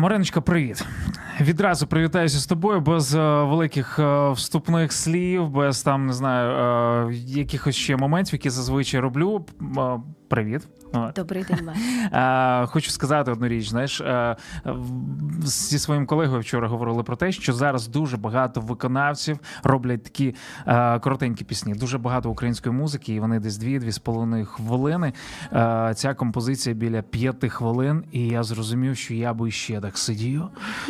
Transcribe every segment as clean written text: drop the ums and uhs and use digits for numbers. Мариночка, привіт. Відразу привітаюся з тобою без великих вступних слів, без там, не знаю, якихось ще моментів, які зазвичай роблю. Привіт. Добрий день, Марина. Хочу сказати одну річ, знаєш, зі своїм колегою вчора говорили про те, що зараз дуже багато виконавців роблять такі коротенькі пісні, дуже багато української музики, і вони десь 2-2,5 хвилини. Ця композиція біля 5 хвилин, і я зрозумів, що я би ще так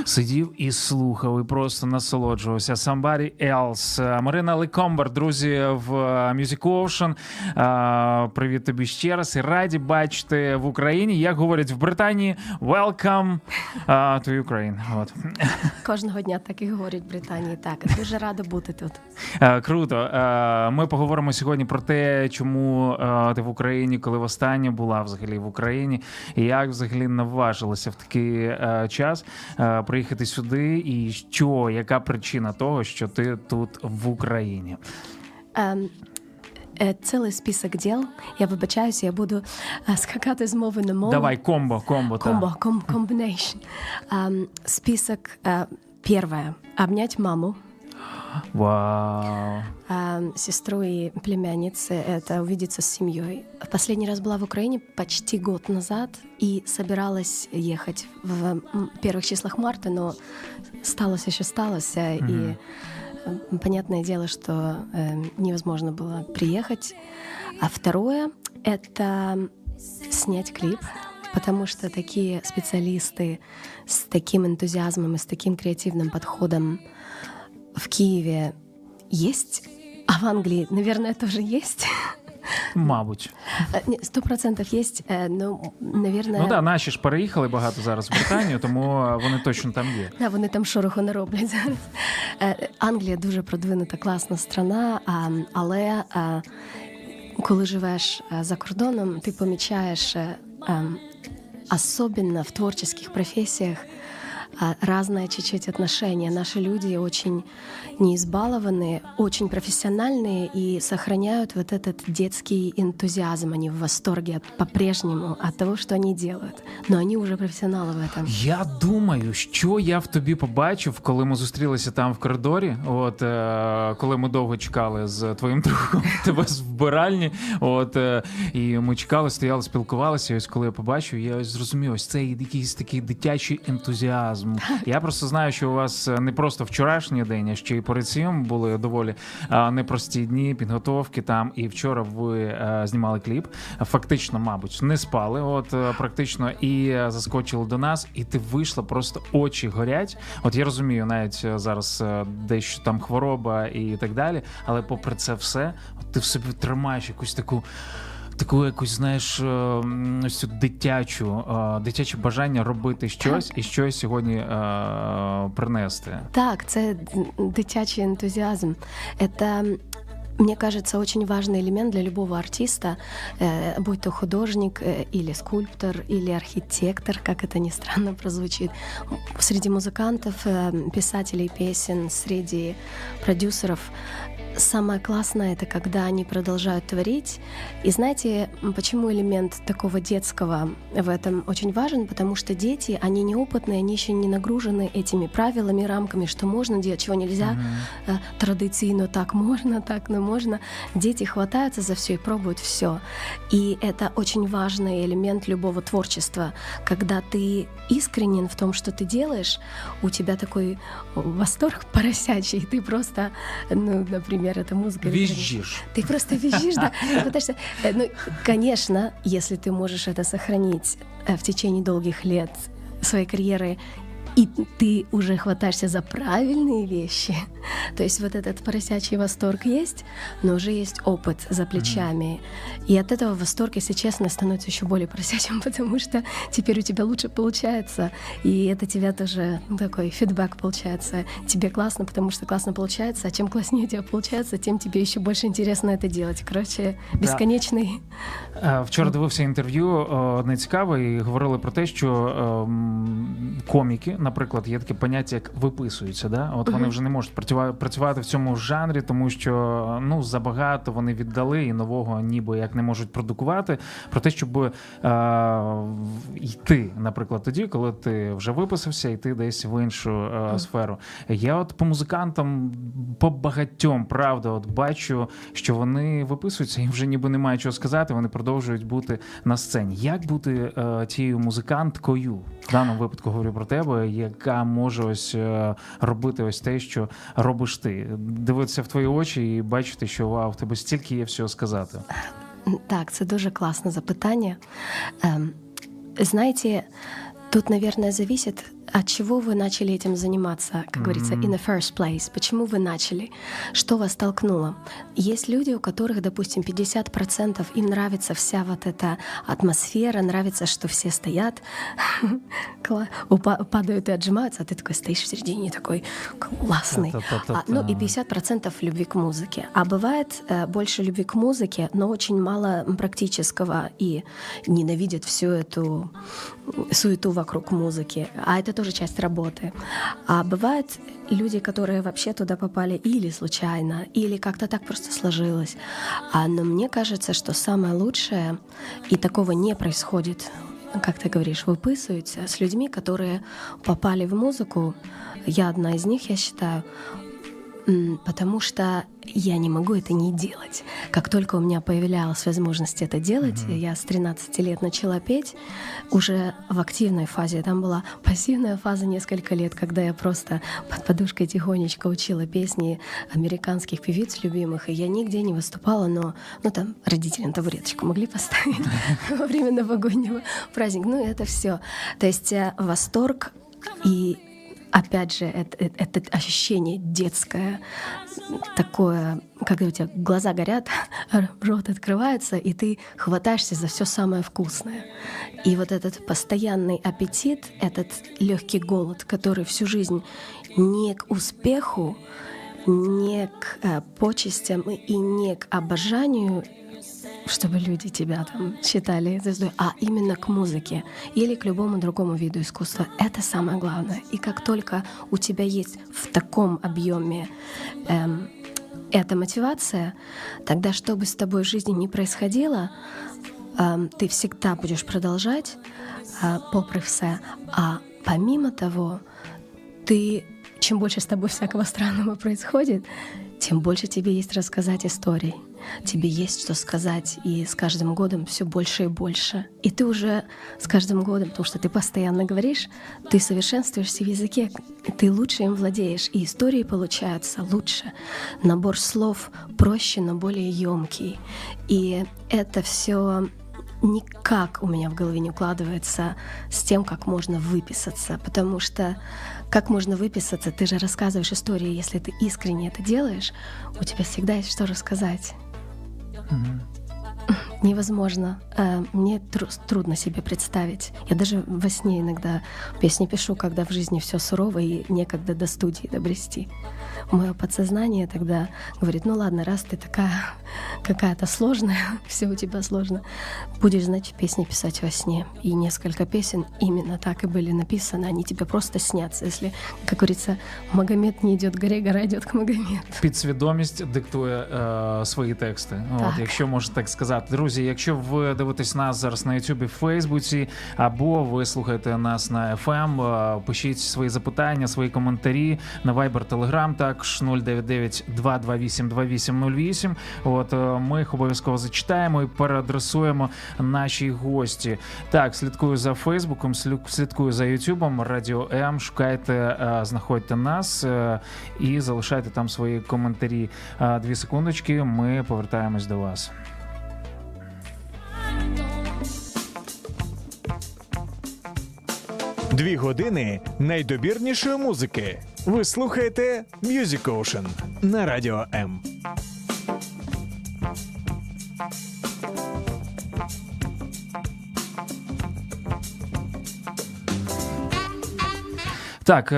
сидів і слухав, і просто насолоджувався. Somebody else. Марина Лекомбер, друзі, в MusicOcean. Привіт тобі ще раз, і раді бачити в Україні, як говорять в Британії, welcome to Ukraine. От. Кожного дня так і говорять в Британії, так. Дуже рада бути тут. Круто. Ми поговоримо сьогодні про те, чому ти в Україні, коли востаннє була взагалі в Україні, і як взагалі наважилася в такий час приїхати сюди, і що, яка причина того, що ти тут в Україні? Цілий список діл. Я вибачаюся, я буду скакати з мови на мову. Давай, комбо. Список перше. Обнять маму. Вау. Сестру и племянницы. Это увидеться с семьей. Последний раз была в Украине почти год назад и собиралась ехать в первых числах марта, но сталося, и понятное дело, что невозможно было приехать. А второе — это снять клип, потому что такие специалисты с таким энтузиазмом и с таким креативным подходом в Киеве есть, а в Англии, наверное, тоже есть. Мабуть. 100% є, наверное... Ну, да, наші ж переїхали багато зараз в Британію, тому вони точно там є. Да, вони там шороху не роблять зараз. Англія дуже продвинута, класна страна, але коли живеш за кордоном, ти помічаєш, особливо в творчих професіях, разное чуть-чуть отношение. Наши люди очень неизбалованы, очень профессиональные и сохраняют вот этот детский энтузиазм. Они в восторге по-прежнему от того, что они делают. Но они уже профессионалы в этом. Я думаю, що я в тобі побачив, коли ми зустрілися там в коридорі, от, коли ми довго чекали з твоїм другом тебе з вбиральні, от, і ми чекали, стояли, спілкувалися, і ось коли я побачив, я ось зрозумів, ось цей якийсь такий дитячий ентузіазм. Я просто знаю, що у вас не просто вчорашній день, а ще й перед цим були доволі непрості дні підготовки там, і вчора ви знімали кліп, фактично, мабуть, не спали, от практично, і заскочили до нас, і ти вийшла, просто очі горять. От я розумію, навіть зараз дещо там хвороба і так далі, але попри це все, от ти в собі тримаєш якусь таку якусь, знаєш, цю дитяче бажання робити щось і щось сьогодні принести. Так, це дитячий ентузіазм. Це, мне кажется, очень важный элемент для любого артиста, будь то художник или скульптор, или архитектор, как это ни странно прозвучит. Среди музыкантов, писателей песен, среди продюсеров самое классное — это когда они продолжают творить. И знаете, почему элемент такого детского в этом очень важен? Потому что дети, они неопытные, они еще не нагружены этими правилами, рамками, что можно делать, чего нельзя, традиційно так можно, так не можно. Дети хватаются за все и пробуют все. И это очень важный элемент любого творчества. Когда ты искренен в том, что ты делаешь, у тебя такой восторг поросячий, ты просто, например, эта музыка. Визжишь. Ты просто визжишь, да. Потому что, конечно, если ты можешь это сохранить в течение долгих лет своей карьеры, и ты уже хватаешься за правильные вещи, то есть вот этот поросячий восторг есть, но уже есть опыт за плечами. И от этого восторг, если честно, становится еще более поросячим, потому что теперь у тебя лучше получается, и это тебя тоже такой фидбэк получается. Тебе классно, потому что классно получается, а чем класснее у тебя получается, тем тебе еще больше интересно это делать. Короче, бесконечный... Да. Вчора дивився інтерв'ю, не цікаве, і говорили про те, що коміки наприклад, є таке поняття, як виписуються. Да? От вони вже не можуть працювати в цьому жанрі, тому що ну, забагато вони віддали і нового ніби як не можуть продукувати. Про те, щоб йти, наприклад, тоді, коли ти вже виписався, йти десь в іншу сферу. Я от по музикантам, по багатьом, правда, от бачу, що вони виписуються, їм вже ніби немає чого сказати, вони продовжують бути на сцені. Як бути тією музиканткою, в даному випадку говорю про тебе, яка може ось робити ось те, що робиш ти? Дивитися в твої очі і бачити, що вау, в тебе стільки є всього сказати. Так, це дуже классное запитання. Знаете, тут, наверное, зависит, от чего вы начали этим заниматься, как говорится, in the first place. Почему вы начали? Что вас толкнуло? Есть люди, у которых, допустим, 50% им нравится вся вот эта атмосфера, нравится, что все стоят, падают и отжимаются, а ты такой стоишь в середине, такой классный. Ну и 50% любви к музыке. А бывает больше любви к музыке, но очень мало практического и ненавидят всю эту суету вокруг музыки. А это тоже часть работы. А бывают люди, которые вообще туда попали или случайно, или как-то так просто сложилось. Но мне кажется, что самое лучшее, и такого не происходит, как ты говоришь, выписываются с людьми, которые попали в музыку. Я одна из них, я считаю, потому что я не могу это не делать. Как только у меня появлялась возможность это делать, я с 13 лет начала петь, уже в активной фазе. Там была пассивная фаза несколько лет, когда я просто под подушкой тихонечко учила песни американских певиц любимых, и я нигде не выступала, но там родители на табуреточку могли поставить во время новогоднего праздника. Ну, это все. То есть восторг и... Опять же, это ощущение детское, такое, когда у тебя глаза горят, рот открывается, и ты хватаешься за все самое вкусное. И вот этот постоянный аппетит, этот легкий голод, который всю жизнь не к успеху, не к почестям и не к обожанию, чтобы люди тебя там считали звездой, а именно к музыке или к любому другому виду искусства. Это самое главное. И как только у тебя есть в таком объеме эта мотивация, тогда что бы с тобой в жизни ни происходило, ты всегда будешь продолжать попри все. А помимо того, ты, чем больше с тобой всякого странного происходит, тем больше тебе есть рассказать историй. Тебе есть что сказать, и с каждым годом все больше и больше. И ты уже с каждым годом, потому что ты постоянно говоришь, ты совершенствуешься в языке, ты лучше им владеешь, и истории получаются лучше. Набор слов проще, но более ёмкий. И это все никак у меня в голове не укладывается с тем, как можно выписаться. Потому что как можно выписаться? Ты же рассказываешь истории, если ты искренне это делаешь, у тебя всегда есть что рассказать. Невозможно. Мне трудно себе представить. Я даже во сне иногда песни пишу, когда в жизни все сурово и некогда до студии добрести. Мое подсознание тогда говорит, ну ладно, раз ты такая какая-то сложная, все у тебя сложно, будешь, значит, песни писать во сне. И несколько песен именно так и были написаны, они тебе просто снятся. Если, как говорится, Магомед не идет к горе, гора идет к Магомету. Підсвідомість диктує свої тексти. От, якщо можна так сказати. Друзі, якщо ви дивитесь нас зараз на Ютубі, Фейсбуці, або ви слухаєте нас на FM, пишіть свої запитання, свої коментарі на Viber, Telegram, також 099-228-2808. От, ми їх обов'язково зачитаємо і переадресуємо нашій гості. Так, слідкую за Фейсбуком, слідкую за Ютубом, Радіо М, шукайте, знаходьте нас і залишайте там свої коментарі. 2 секундочки, ми повертаємось до вас. Дві години найдобірнішої музики. Ви слухаєте MusicOcean на Радіо М. Так,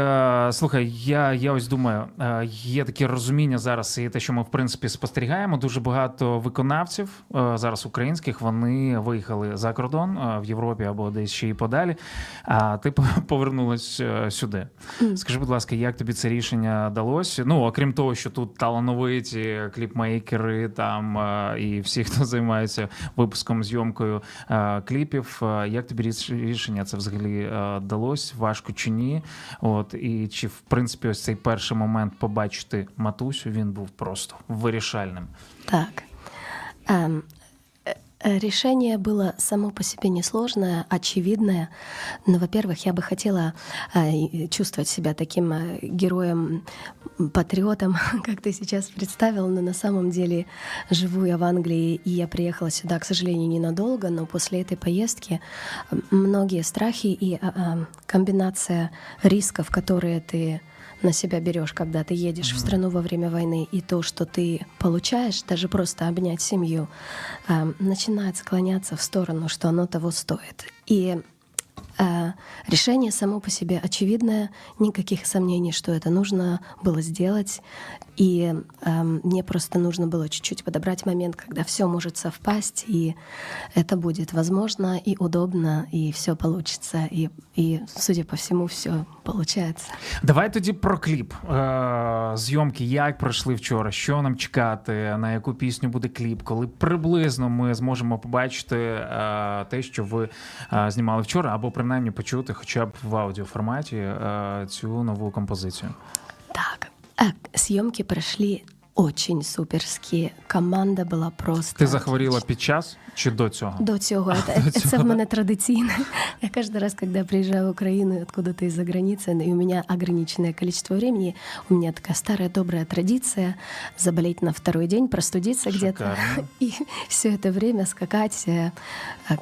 слухай, я ось думаю, є таке розуміння зараз і те, що ми, в принципі, спостерігаємо. Дуже багато виконавців зараз українських, вони виїхали за кордон в Європі або десь ще й подалі, а ти повернулась сюди. Скажи, будь ласка, як тобі це рішення далося? Ну, окрім того, що тут талановиті кліпмейкери там і всі, хто займається випуском, зйомкою кліпів, як тобі рішення це взагалі далося? Важко чи ні? От, і чи, в принципі, ось цей перший момент побачити Матусю, він був просто вирішальным? Так. Решение было само по себе несложное, очевидное. Но, во-первых, я бы хотела чувствовать себя таким героем-патриотом, как ты сейчас представил. Но на самом деле живу я в Англии, и я приехала сюда, к сожалению, ненадолго. Но после этой поездки многие страхи и комбинация рисков, которые ты на себя берешь, когда ты едешь в страну во время войны, и то, что ты получаешь, даже просто обнять семью, начинает склоняться в сторону, что оно того стоит. И решение само по себе очевидное, никаких сомнений, что это нужно было сделать. И мне просто нужно было чуть-чуть подобрать момент, когда все может совпасть, и это будет возможно и удобно, и все получится. И судя по всему, все получается. Давай тоді про кліп. Зйомки як пройшли вчора, що нам чекати, на яку пісню буде кліп, коли приблизно ми зможемо побачити те, що ви знімали вчора, або принаймні почути хоча б в аудіоформаті цю нову композицию. Так. Съемки прошли очень суперські. Команда була просто... Ти захворіла під час чи до цього? До цього. Це в мене традиційно. Я кожен раз, коли приїжджаю в Україну, откуда-то із-за границі, і у мене ограничене кількість времени, у мене така стара добра традиція заболіти на другий день, простудитися где-то. І все це время скакать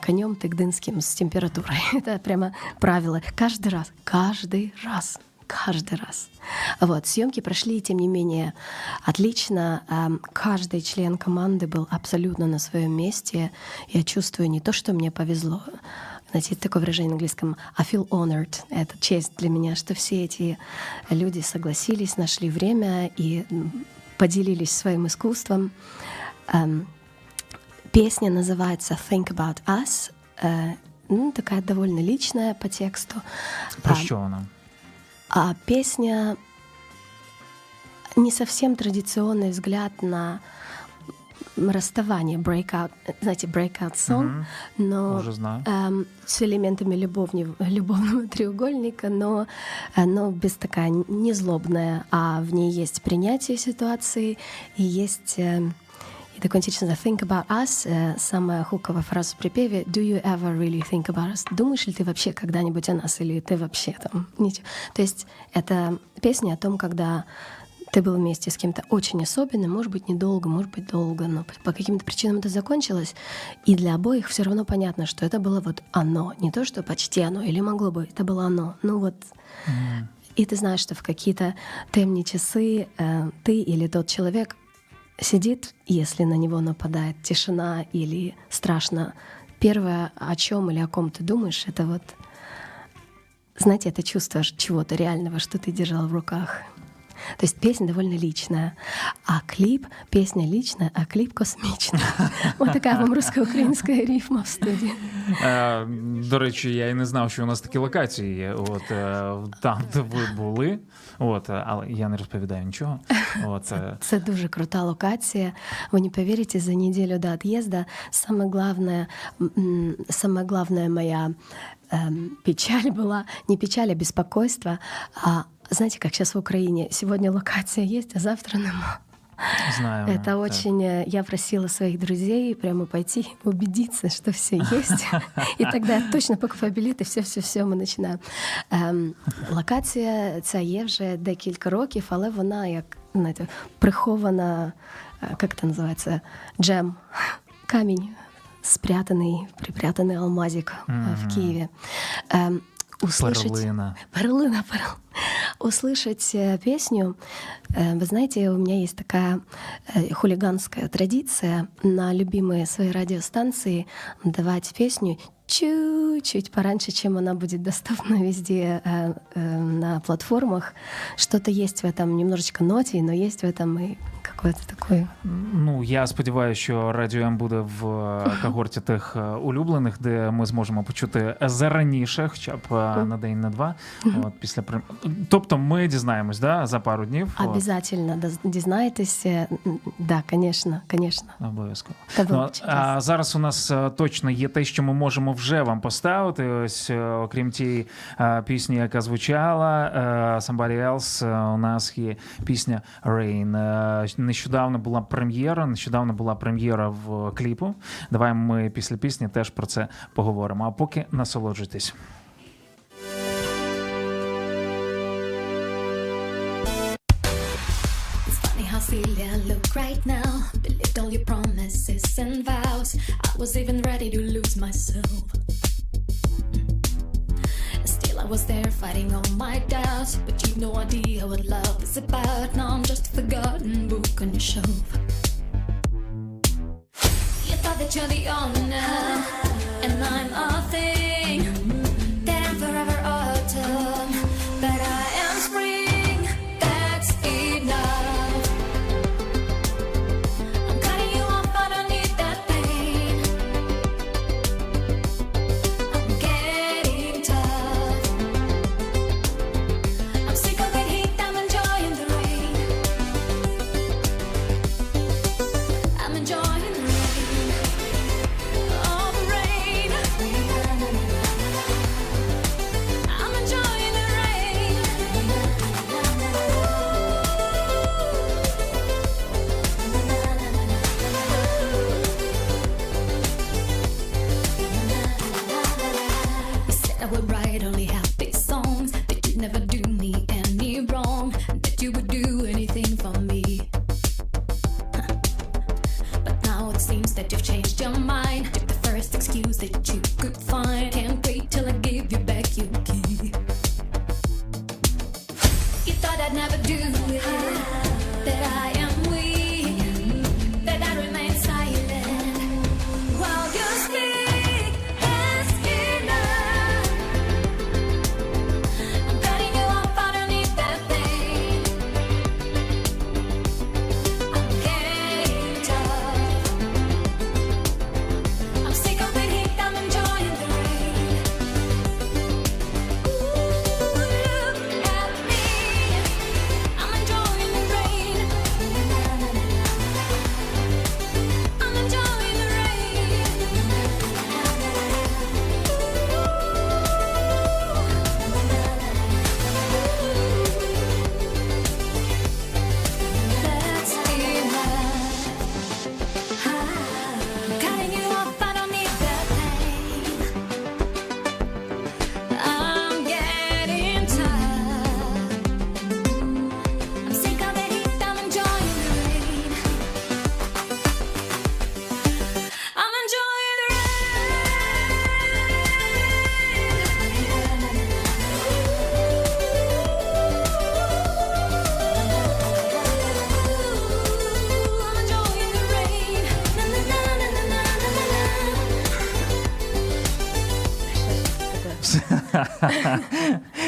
конем тагдинським з температурою. Це прямо правило. Кожен раз. Каждый раз. Вот, съемки прошли, тем не менее, отлично. Каждый член команды был абсолютно на своем месте. Я чувствую не то, что мне повезло. Знаете, такое выражение на английском «I feel honored». Это честь для меня, что все эти люди согласились, нашли время и поделились своим искусством. Песня называется «Think about us». Ну, такая довольно личная по тексту. Про что она? А песня не совсем традиционный взгляд на расставание, breakout, знаете, breakout song, но с элементами любовного треугольника, но оно без такая не злобная, а в ней есть принятие ситуации и есть и докончительно think about us, самая хуковая фраза в припеве «Do you ever really think about us?» «Думаешь ли ты вообще когда-нибудь о нас?» или «Ты вообще там?» ничего. То есть это песня о том, когда ты был вместе с кем-то очень особенным, может быть, недолго, может быть, долго, но по каким-то причинам это закончилось, и для обоих все равно понятно, что это было вот оно, не то, что почти оно или могло бы, это было оно. Ну вот... И ты знаешь, что в какие-то темные часы ты или тот человек сидит, если на него нападает тишина или страшно. Первое, о чем или о ком ты думаешь, это вот, знаете, это чувство чего-то реального, что ты держал в руках. То есть песня довольно личная, а клип — песня личная, а клип космічний. Ось така вам русско-українська рифма в студії. До речі, я і не знав, що у нас такі локації є. От, там, де ви були, от, але я не розповідаю нічого. От. Це дуже крута локація. Ви не повірите, за неділю до від'їзду самое главное моя печаль была, не печаль, а беспокойство. Знаете, как сейчас в Украине? Сегодня локация есть, а завтра нема. Знаю. Это да. Очень... Я просила своих друзей прямо пойти убедиться, что все есть. И тогда точно покупаю билеты, все ми починаємо. Локація ця є вже декілька років, але вона як прихована, як це називається, джем, камінь, припрятаний алмазик в Києві. Перлина. Услышать песню. Вы знаете, у меня есть такая хулиганская традиция на любимые свои радиостанции давать песню чуть-чуть пораньше, чем она будет доступна везде на платформах. Что-то есть в этом, немножечко ноти, но есть в этом и какое-то такое. Ну, я сподіваюся, що Радіо М буде в когорті тих улюблених, де ми зможемо почути зараніше, хоча б на день, на два. От, після... Тобто ми дізнаємось, да, за пару днів? Обязательно дізнаєтесь. Да, конечно. Обов'язково. Ну, а зараз у нас точно є те, що ми можемо вже вам поставити. Ось, окрім тієї пісні, яка звучала, Somebody Else, у нас є пісня Rain. Нещодавно була прем'єра в кліпу. Давай ми після пісні теж про це поговоримо. А поки насолоджуйтесь. Silly, I look right now, believed all your promises and vows. I was even ready to lose myself. Still I was there fighting all my doubts, but you've no idea what love is about. Now I'm just a forgotten book on your shelf. You thought that you're the owner, and I'm a thing, that I'm forever autumn, but I am spring.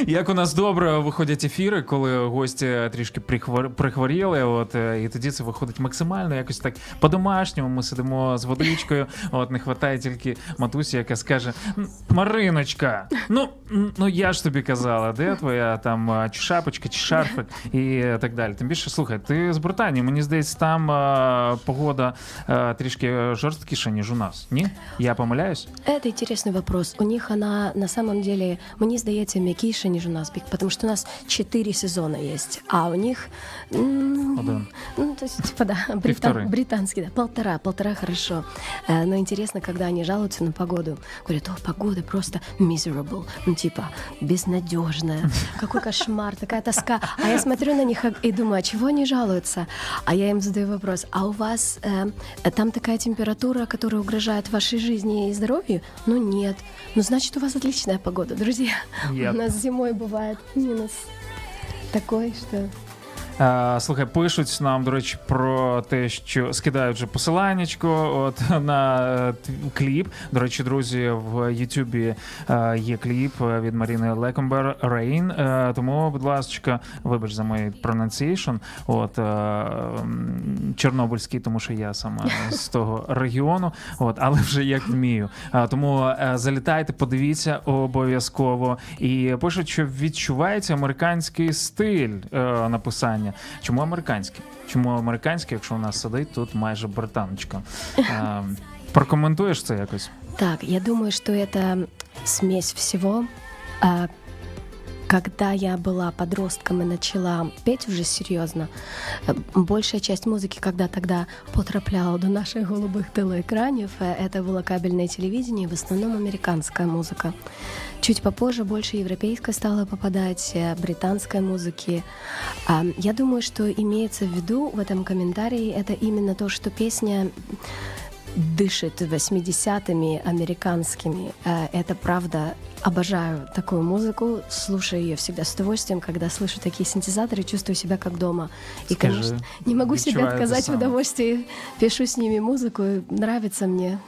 Як у нас добре виходять ефіри, коли гості трішки прихворіли, от, і тоді це виходить максимально якось так по-домашньому, ми сидимо з водичкою, от, не хватає тільки матусі, яка скаже: Мариночка, ну я ж тобі казала, де твоя там чи шапочка, чи шарфик і так далі. Тим більше, слухай, ти з Британії, мені здається, там погода трішки жорсткіша, ніж у нас, ні? Я помиляюсь? Це цікавий вопрос. У них вона, на самом деле, мені здається, м'якіша, ніж у нас, потому что у нас 4 сезона есть, а у них, то есть, типа, да, британский, да, полтора хорошо. Но интересно, когда они жалуются на погоду, говорят: о, погода просто miserable, типа, безнадежная, какой кошмар, такая тоска. А я смотрю на них и думаю, а чего они жалуются? А я им задаю вопрос: а у вас там такая температура, которая угрожает вашей жизни и здоровью? Ну нет. Ну значит, у вас отличная погода, друзья. Yep. У нас зимой бывает минус такой, что Слухай, пишуть нам, до речі, про те, що скидають вже посиланнячко от на кліп. До речі, друзі, в Ютубі є кліп від Маріни Лекомбер Rain. Тому, будь ласка, вибач за мій прононсіейшн. От чорнобильський, тому що я саме з того регіону. От, але вже як вмію. Тому залітайте, подивіться обов'язково. І пишуть, що відчувається американський стиль написання. Чому американський? Чому американський, якщо у нас сидить тут майже британочка? Прокоментуєш це якось? Так, я думаю, что это смесь всего. Когда я была подростком и начала петь уже серьезно, большая часть музыки, когда тогда потрапляла до наших голубых телеэкранов, это было кабельное телевидение, в основном американская музыка. Чуть попозже больше европейская стала попадать, британской музыки. Я думаю, что имеется в виду в этом комментарии, это именно то, что песня дышит 80-ми американскими. Это правда. Обожаю такую музыку, слушаю ее всегда с удовольствием, когда слышу такие синтезаторы, чувствую себя как дома. И, конечно, не могу себе отказать в удовольствии, пишу с ними музыку, нравится мне.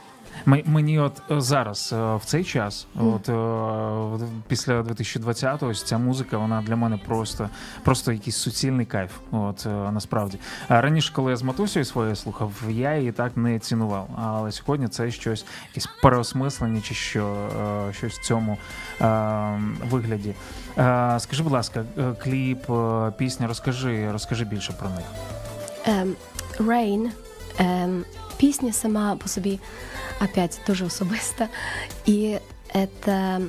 Мені от зараз, в цей час, от після 2020-го, ця музика, вона для мене просто якийсь суцільний кайф, от насправді. Раніше, коли я з матусею своєю слухав, я її так не цінував, але сьогодні це щось, якесь переосмислення чи щось в цьому вигляді. Скажи, будь ласка, кліп, пісня, розкажи більше про них. Rain. Пісня сама по собі, опять, дуже особиста. І це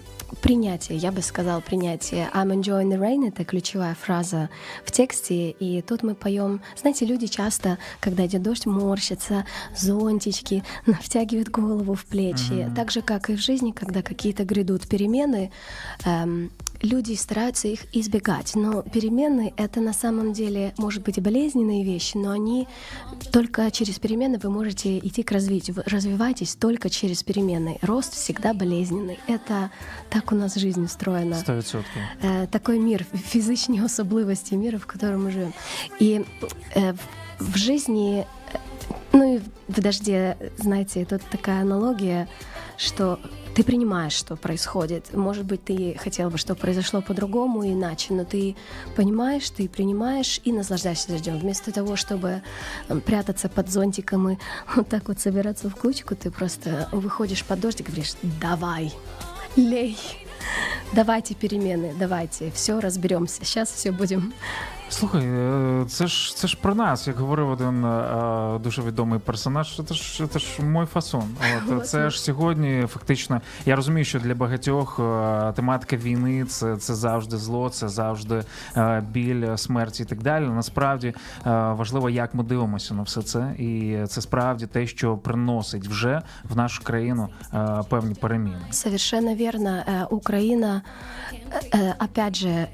прийняття, я би сказала, прийняття. I'm enjoying the rain – это ключевая фраза в тексте. И тут мы поем. Знаете, люди часто, когда идет дождь, морщатся, зонтички, втягивают голову в плечи. Так же, как и в жизни, когда какие-то грядут перемены, люди стараются их избегать, но перемены — это на самом деле, может быть, и болезненные вещи, но они только через перемены вы можете идти к развитию. Вы развиваетесь только через перемены. Рост всегда болезненный. Это так у нас жизнь устроена. 100%. Такой мир, фізичні особливості мира, в котором мы живем. И в жизни, ну и в дожде, знаете, тут такая аналогия, что ты принимаешь, что происходит. Может быть, ты хотел бы, чтобы произошло по-другому, иначе, но ты понимаешь, ты принимаешь и наслаждаешься дождем. Вместо того, чтобы прятаться под зонтиком и вот так вот собираться в кучку, ты просто выходишь под дождь и говоришь: «Давай, лей, давайте перемены, давайте, все разберемся, сейчас все будем». Слухай, це ж про нас, як говорив один дуже відомий персонаж, це ж мой фасон. От, це ж сьогодні фактично, я розумію, що для багатьох тематика війни це завжди зло, це завжди біль, смерть і так далі. Насправді важливо, як ми дивимося на все це, і це справді те, що приносить вже в нашу країну певні переміни. Совершенно верно. Україна, опять же,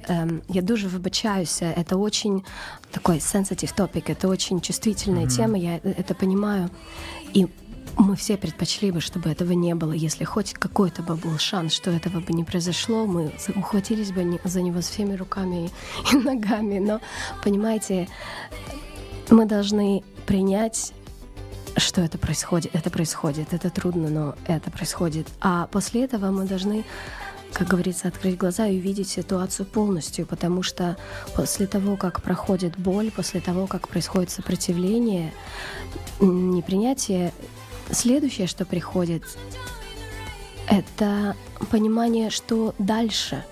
я дуже вибачаюся, це очень такой sensitive topic, это очень чувствительная тема, я это понимаю. И мы все предпочли бы, чтобы этого не было. Если хоть какой-то бы был шанс, что этого бы не произошло, мы ухватились бы за него с всеми руками и ногами. Но, понимаете, мы должны принять, что это происходит. Это происходит, это трудно, но это происходит. А после этого мы должны, как говорится, открыть глаза и увидеть ситуацию полностью, потому что после того, как проходит боль, после того, как происходит сопротивление, непринятие, следующее, что приходит, это понимание, что дальше.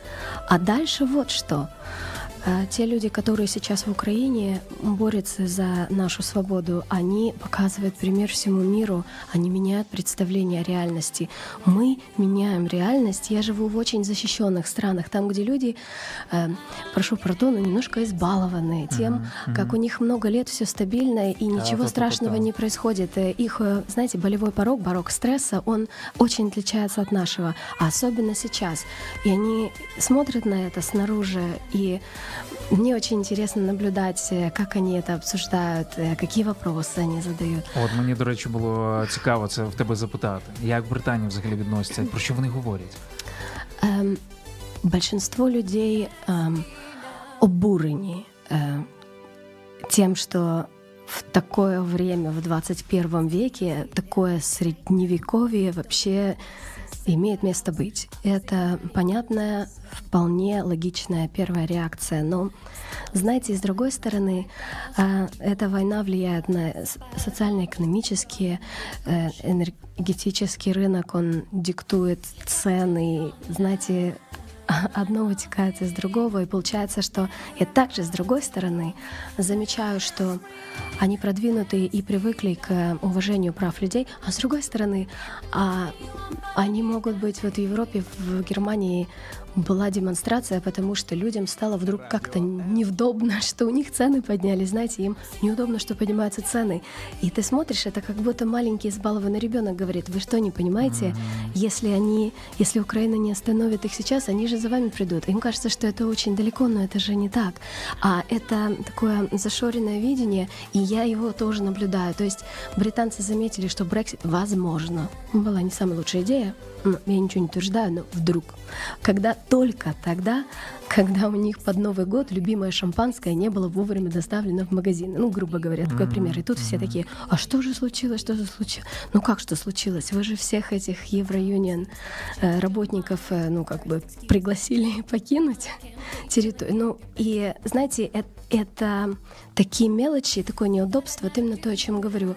А дальше вот что. Те люди, которые сейчас в Украине борются за нашу свободу, они показывают пример всему миру, они меняют представление о реальности. Мы меняем реальность. Я живу в очень защищенных странах, там, где люди, прошу пардона, немножко избалованные тем, как у них много лет все стабильно и ничего страшного не происходит. Их, знаете, болевой порог стресса, он очень отличается от нашего, особенно сейчас. И они смотрят на это снаружи, и мне очень интересно наблюдать, як вони це обсуждають, які вопроси вони задають. От мені, до речі, було цікаво це в тебе запитати. Як британці взагалі відносяться? Про що вони говорять? Більшість людей обурені тем, что в такое время, в 21 веке, такое средневековье вообще имеет место быть. Это понятная, вполне логичная первая реакция. Но, знаете, с другой стороны, эта война влияет на социально-экономические, энергетический рынок, он диктует цены, знаете, одно вытекает из другого, и получается, что я также, с другой стороны, замечаю, что они продвинутые и привыкли к уважению прав людей, а с другой стороны, они могут быть вот в Европе, в Германии была демонстрация, потому что людям стало вдруг как-то неудобно, что у них цены поднялись, знаете, им неудобно, что поднимаются цены. И ты смотришь, это как будто маленький избалованный ребенок говорит: вы что, не понимаете, если Украина не остановит их сейчас, они же за вами придут. Им кажется, что это очень далеко, но это же не так. А это такое зашоренное видение, и я его тоже наблюдаю. То есть британцы заметили, что Brexit, возможно, была не самая лучшая идея, я ничего не утверждаю, но вдруг, когда только тогда, когда у них под Новый год любимое шампанское не было вовремя доставлено в магазин. Ну, грубо говоря, такой пример. И тут все такие: а что же случилось, что же случилось? Ну, как что случилось? Вы же всех этих Евро-Юнион работников, ну, как бы пригласили покинуть территорию. Ну, и, знаете, это такие мелочи, такое неудобство, вот именно то, о чем говорю.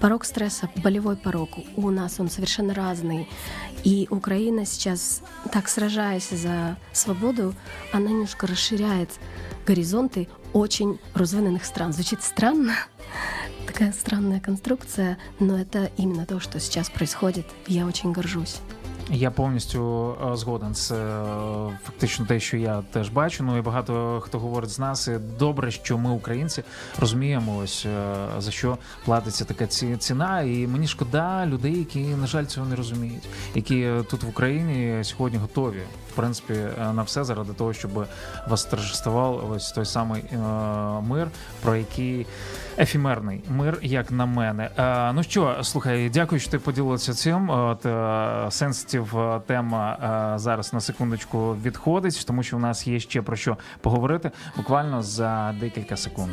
Порог стресса, болевой порог, у нас он совершенно разный. И Украина сейчас, так сражаясь за свободу, она немножко расширяет горизонты очень розвинених стран. Звучит странно, такая странная конструкция, но это именно то, что сейчас происходит. Я очень горжусь. Я повністю згоден. Це фактично те, що я теж бачу. Ну і багато хто говорить з нас. І добре, що ми, українці, розуміємо, ось за що платиться така ціна. І мені шкода людей, які, на жаль, цього не розуміють, які тут в Україні сьогодні готові, в принципі, на все заради того, щоб восторжествував ось той самий мир, про який ефемерний мир, як на мене. Ну що, слухай, дякую, що ти поділилася цим. От сенситив тема зараз на секундочку відходить, тому що в нас є ще про що поговорити буквально за декілька секунд.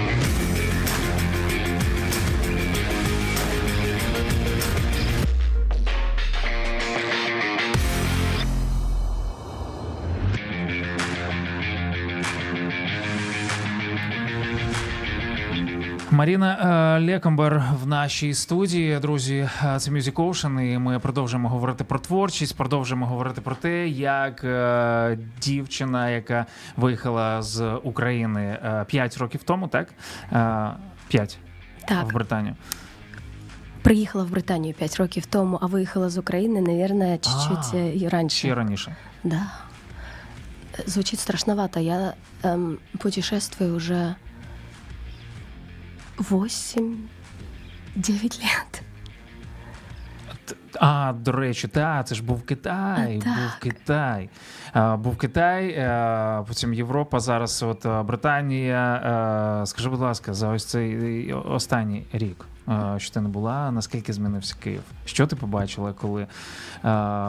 Маріна Лекомбер в нашій студії. Друзі, це MusicOcean, і ми продовжуємо говорити про творчість, продовжуємо говорити про те, як дівчина, яка виїхала з України 5 років тому, так? 5. Так. В Британію. Приїхала в Британію 5 років тому, а виїхала з України, наверное, чуть-чуть раніше. Ще раніше. Да. Звучить страшновато. Я путешествую уже 8-9 лет. А, до речі, це ж був Китай. Був Китай, потім Європа, зараз от Британія. Скажи, будь ласка, за ось цей останній рік, що ти не була, наскільки змінився Київ? Що ти побачила, коли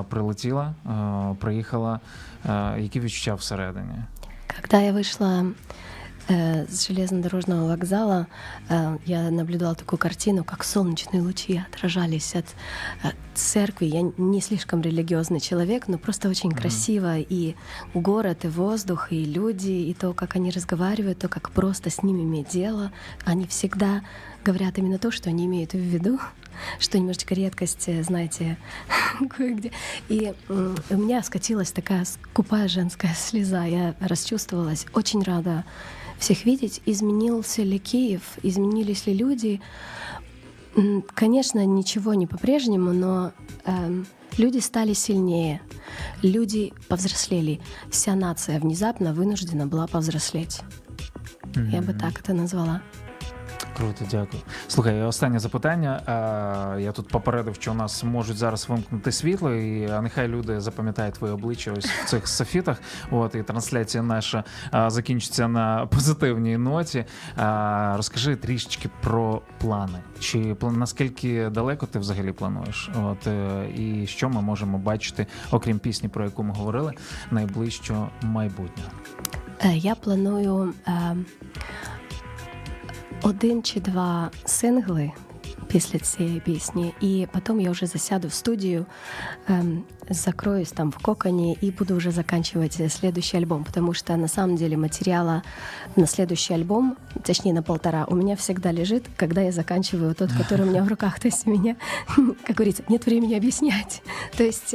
прилетіла, приїхала? Які відчуття всередині? Коли я вийшла с железнодорожного вокзала, я наблюдала такую картину, как солнечные лучи отражались от церкви. Я не слишком религиозный человек, но просто очень красиво. И город, и воздух, и люди, и то, как они разговаривают, то, как просто с ними иметь дело. Они всегда говорят именно то, что они имеют в виду, что немножечко редкость, знаете, кое-где. И у меня скатилась такая скупая женская слеза. Я расчувствовалась, очень рада всех видеть. Изменился ли Киев, изменились ли люди? Конечно, ничего не по-прежнему, но люди стали сильнее, люди повзрослели. Вся нация внезапно вынуждена была повзрослеть. Я бы так это назвала. Круто, дякую. Слухай, останнє запитання. Я тут попередив, що у нас можуть зараз вимкнути світло, і нехай люди запам'ятають твоє обличчя ось в цих софітах. От, і трансляція наша закінчиться на позитивній ноті. Розкажи трішечки про плани. Чи наскільки далеко ти взагалі плануєш? От, і що ми можемо бачити, окрім пісні, про яку ми говорили, найближчого майбутнього? Я планую один чи два сингли після цієї пісні, і потім я вже засяду в студію, закроюсь там в коконе и буду уже заканчивать следующий альбом, потому что на самом деле материала на следующий альбом, точнее на полтора, у меня всегда лежит, когда я заканчиваю тот, который у меня в руках. То есть у меня, как говорится, нет времени объяснять. То есть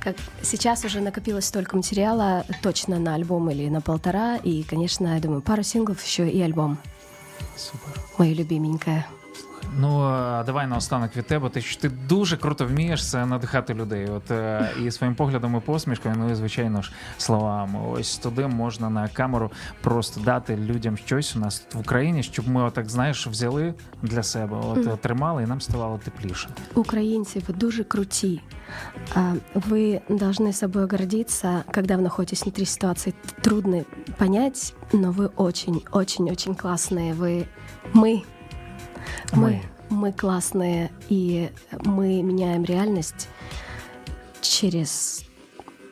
как сейчас уже накопилось столько материала точно на альбом или на полтора, и, конечно, я думаю, пару синглов еще и альбом. Супер. Моя любименькая. Ну, давай наостанок від тебе. Ти дуже круто вмієш це надихати людей. От, і своїм поглядом і посмішкою, ну і, звичайно ж, словами. Ось туди можна на камеру просто дати людям щось у нас в Україні, щоб ми, отак, знаєш, взяли для себе, от, тримали, і нам ставало тепліше. Українці, ви дуже круті. Вы должны собой гордиться, когда вы находитесь внутри ситуации. Трудно понять, но вы очень-очень-очень классные. Мы классные, и мы меняем реальность через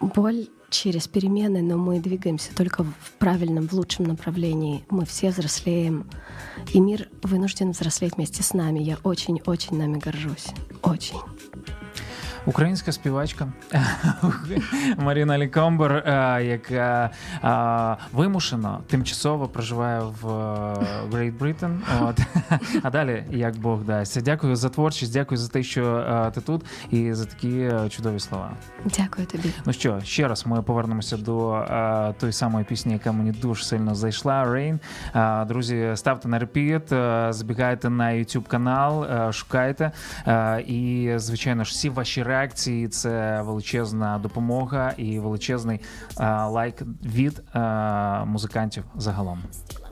боль, через перемены, но мы двигаемся только в правильном, в лучшем направлении. Мы все взрослеем, и мир вынужден взрослеть вместе с нами. Я очень-очень нами горжусь. Очень. Українська співачка Марина Лекомбер, яка вимушено тимчасово проживає в Great Britain. От. А далі, як Бог дасть. Дякую за творчість, дякую за те, що ти тут, і за такі чудові слова. Дякую тобі. Ну що, ще раз ми повернемося до тої самої пісні, яка мені дуже сильно зайшла, Rain. Друзі, ставте на репіт, збігайте на YouTube канал, шукайте. І, звичайно ж, всі ваші реакції – це величезна допомога і величезний лайк від музикантів загалом.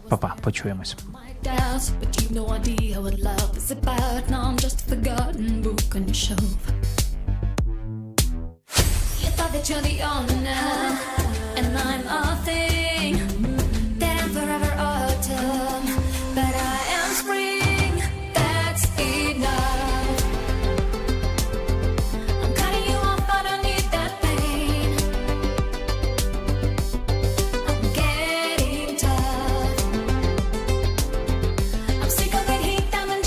Па-па, почуємось.